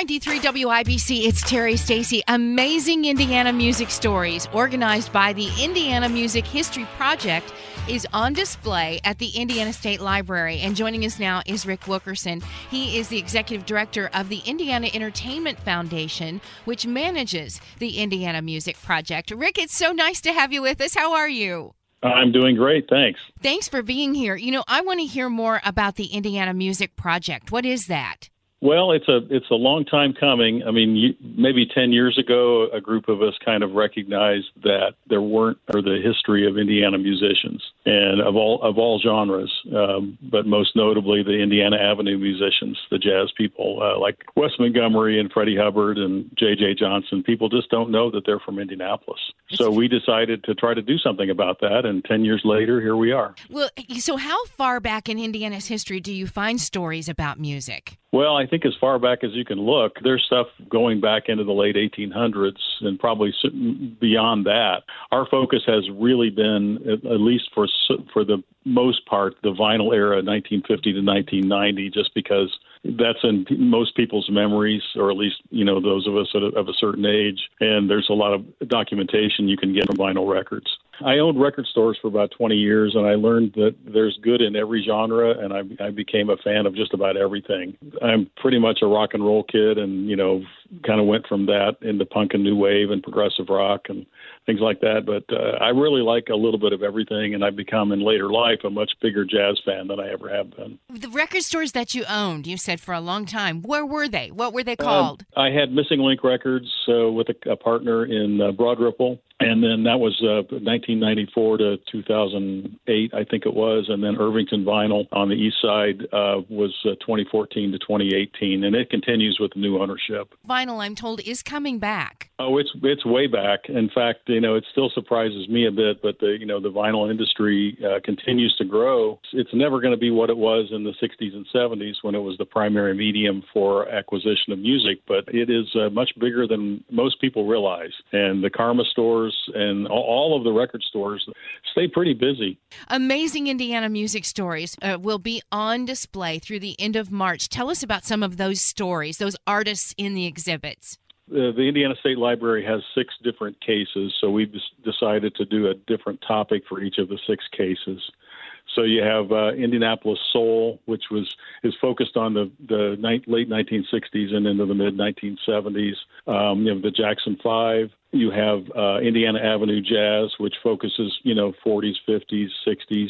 93 WIBC, it's Terry Stacey. Amazing Indiana music stories organized by the Indiana Music History Project is on display at the Indiana State Library. And joining us now is Rick Wilkerson. He is the executive director of the Indiana Entertainment Foundation, which manages the Indiana Music Project. Rick, it's so nice to have you with us. How are you? I'm doing great, thanks. Thanks for being here. You know, I want to hear more about the Indiana Music Project. What is that? Well, it's a long time coming. I mean, maybe 10 years ago, a group of us kind of recognized that there weren't the history of Indiana musicians and of all genres, but most notably the Indiana Avenue musicians, the jazz people like Wes Montgomery and Freddie Hubbard and J.J. Johnson. People just don't know that they're from Indianapolis. So we decided to try to do something about that, and 10 years later, here we are. Well, so how far back in Indiana's history do you find stories about music? Well, I think as far back as you can look, there's stuff going back into the late 1800s and probably beyond that. Our focus has really been, at least for the most part, the vinyl era, 1950 to 1990, just because that's in most people's memories, or at least, you know, those of us of a certain age. And there's a lot of documentation you can get from vinyl records. I owned record stores for about 20 years, and I learned that there's good in every genre, and I became a fan of just about everything. I'm pretty much a rock and roll kid, and, you know, kind of went from that into punk and new wave and progressive rock and things like that. But I really like a little bit of everything, and I've become in later life a much bigger jazz fan than I ever have been. The record stores that you owned, you said for a long time, where were they? What were they called? I had Missing Link Records with a partner in Broad Ripple. And then that was 1994 to 2008, I think it was. And then Irvington Vinyl on the east side was 2014 to 2018. And it continues with new ownership. Vinyl, I'm told, is coming back. Oh, it's way back. In fact, you know, it still surprises me a bit, but the vinyl industry continues to grow. It's never going to be what it was in the 60s and 70s when it was the primary medium for acquisition of music, but it is much bigger than most people realize. And the Karma stores and all of the record stores stay pretty busy. Amazing Indiana music stories will be on display through the end of March. Tell us about some of those stories, those artists in the exhibits. The Indiana State Library has 6 different cases, so we've decided to do a different topic for each of the 6 cases. So you have Indianapolis Soul, which is focused on the late 1960s and into the mid-1970s. You have the Jackson 5. You have Indiana Avenue Jazz, which focuses, 40s, 50s, 60s.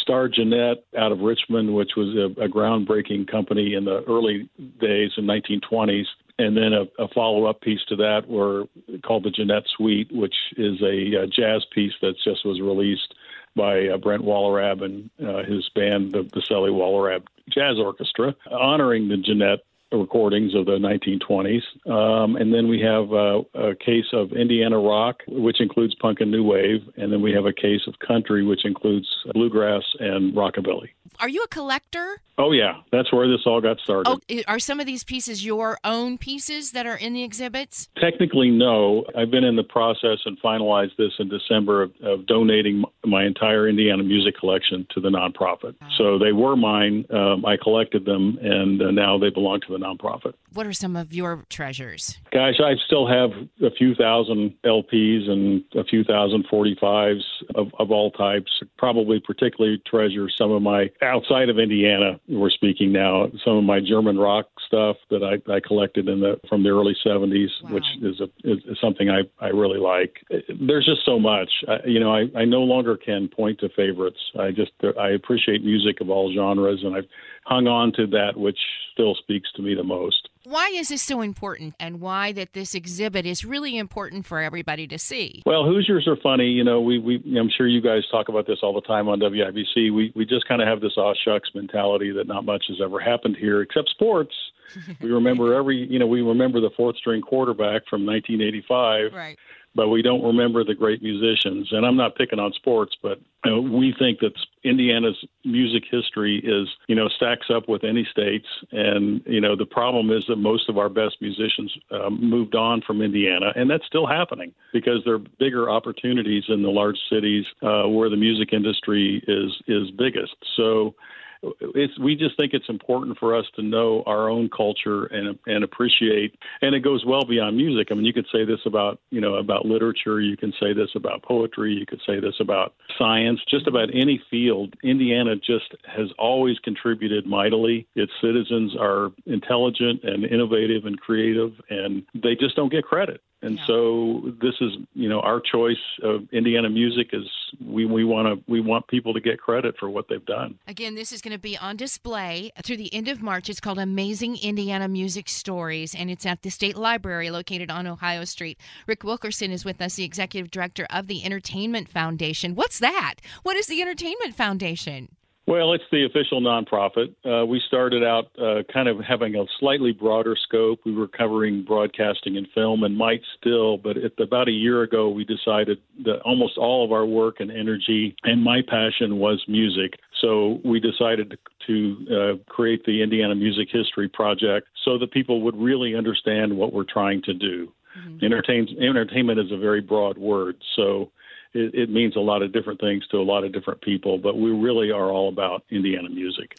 Star Jeanette out of Richmond, which was a groundbreaking company in the early days in 1920s. And then a follow-up piece to that were called the Jeanette Suite, which is a jazz piece that just was released by Brent Wallerab and his band, the Buscelli Wallerab Jazz Orchestra, honoring the Jeanette recordings of the 1920s. And then we have a case of Indiana rock, which includes punk and new wave. And then we have a case of country, which includes bluegrass and rockabilly. Are you a collector? Oh, yeah. That's where this all got started. Oh, are some of these pieces your own pieces that are in the exhibits? Technically, no. I've been in the process and finalized this in December of donating my entire Indiana music collection to the nonprofit. Oh. So they were mine. I collected them, and now they belong to the nonprofit. What are some of your treasures? Gosh, I still have a few thousand LPs and a few thousand 45s of all types. Probably particularly treasure some of my, outside of Indiana, we're speaking now, some of my German rock stuff that I collected from the early 70s, wow. Which is something I really like. There's just so much. I no longer can point to favorites. I appreciate music of all genres, and I've hung on to that which still speaks to me the most. Why is this so important, and why that this exhibit is really important for everybody to see? Well, Hoosiers are funny. I'm sure you guys talk about this all the time on WIBC. We just kind of have this aw shucks mentality that not much has ever happened here except sports. We remember we remember the fourth string quarterback from 1985. Right. But we don't remember the great musicians. And I'm not picking on sports, but we think that Indiana's music history is, stacks up with any states. And, the problem is that most of our best musicians moved on from Indiana. And that's still happening because there are bigger opportunities in the large cities where the music industry is biggest. So we just think it's important for us to know our own culture and appreciate. And it goes well beyond music. I mean, you could say this about, you know, about literature. You can say this about poetry. You could say this about science. Just about any field, Indiana just has always contributed mightily. Its citizens are intelligent and innovative and creative, and they just don't get credit. And so this is, you know, our choice of Indiana music is we want people to get credit for what they've done. Again, this is going to be on display through the end of March. It's called Amazing Indiana Music Stories, and it's at the State Library located on Ohio Street. Rick Wilkerson is with us, the Executive Director of the Entertainment Foundation. What's that? What is the Entertainment Foundation? Well, it's the official nonprofit. We started out kind of having a slightly broader scope. We were covering broadcasting and film and might still, but about a year ago, we decided that almost all of our work and energy and my passion was music. So we decided to create the Indiana Music History Project so that people would really understand what we're trying to do. Mm-hmm. Entertainment is a very broad word, so it means a lot of different things to a lot of different people, but we really are all about Indiana music.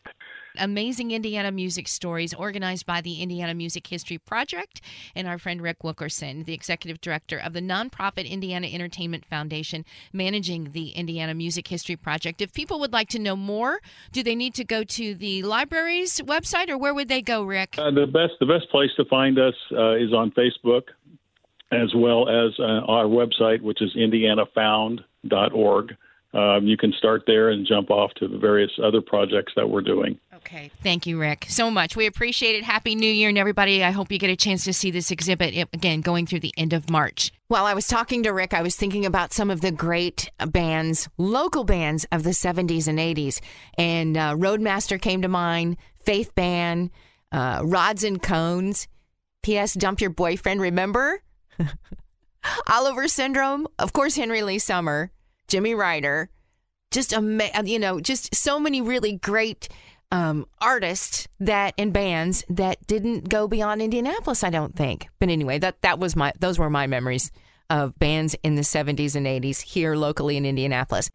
Amazing Indiana Music Stories, organized by the Indiana Music History Project, and our friend Rick Wilkerson, the Executive Director of the nonprofit Indiana Entertainment Foundation, managing the Indiana Music History Project. If people would like to know more, do they need to go to the library's website, or where would they go, Rick? The best place to find us is on Facebook, as well as our website, which is indianafound.org. You can start there and jump off to the various other projects that we're doing. Okay. Thank you, Rick, so much. We appreciate it. Happy New Year, and everybody, I hope you get a chance to see this exhibit, again, going through the end of March. While I was talking to Rick, I was thinking about some of the great bands, local bands of the 70s and 80s. And Roadmaster came to mind, Faith Band, Rods and Cones, P.S. Dump Your Boyfriend, remember? Oliver Syndrome, of course, Henry Lee Summer, Jimmy Ryder, just so many really great artists and bands that didn't go beyond Indianapolis, I don't think. But anyway, those were my memories of bands in the 70s and 80s here locally in Indianapolis.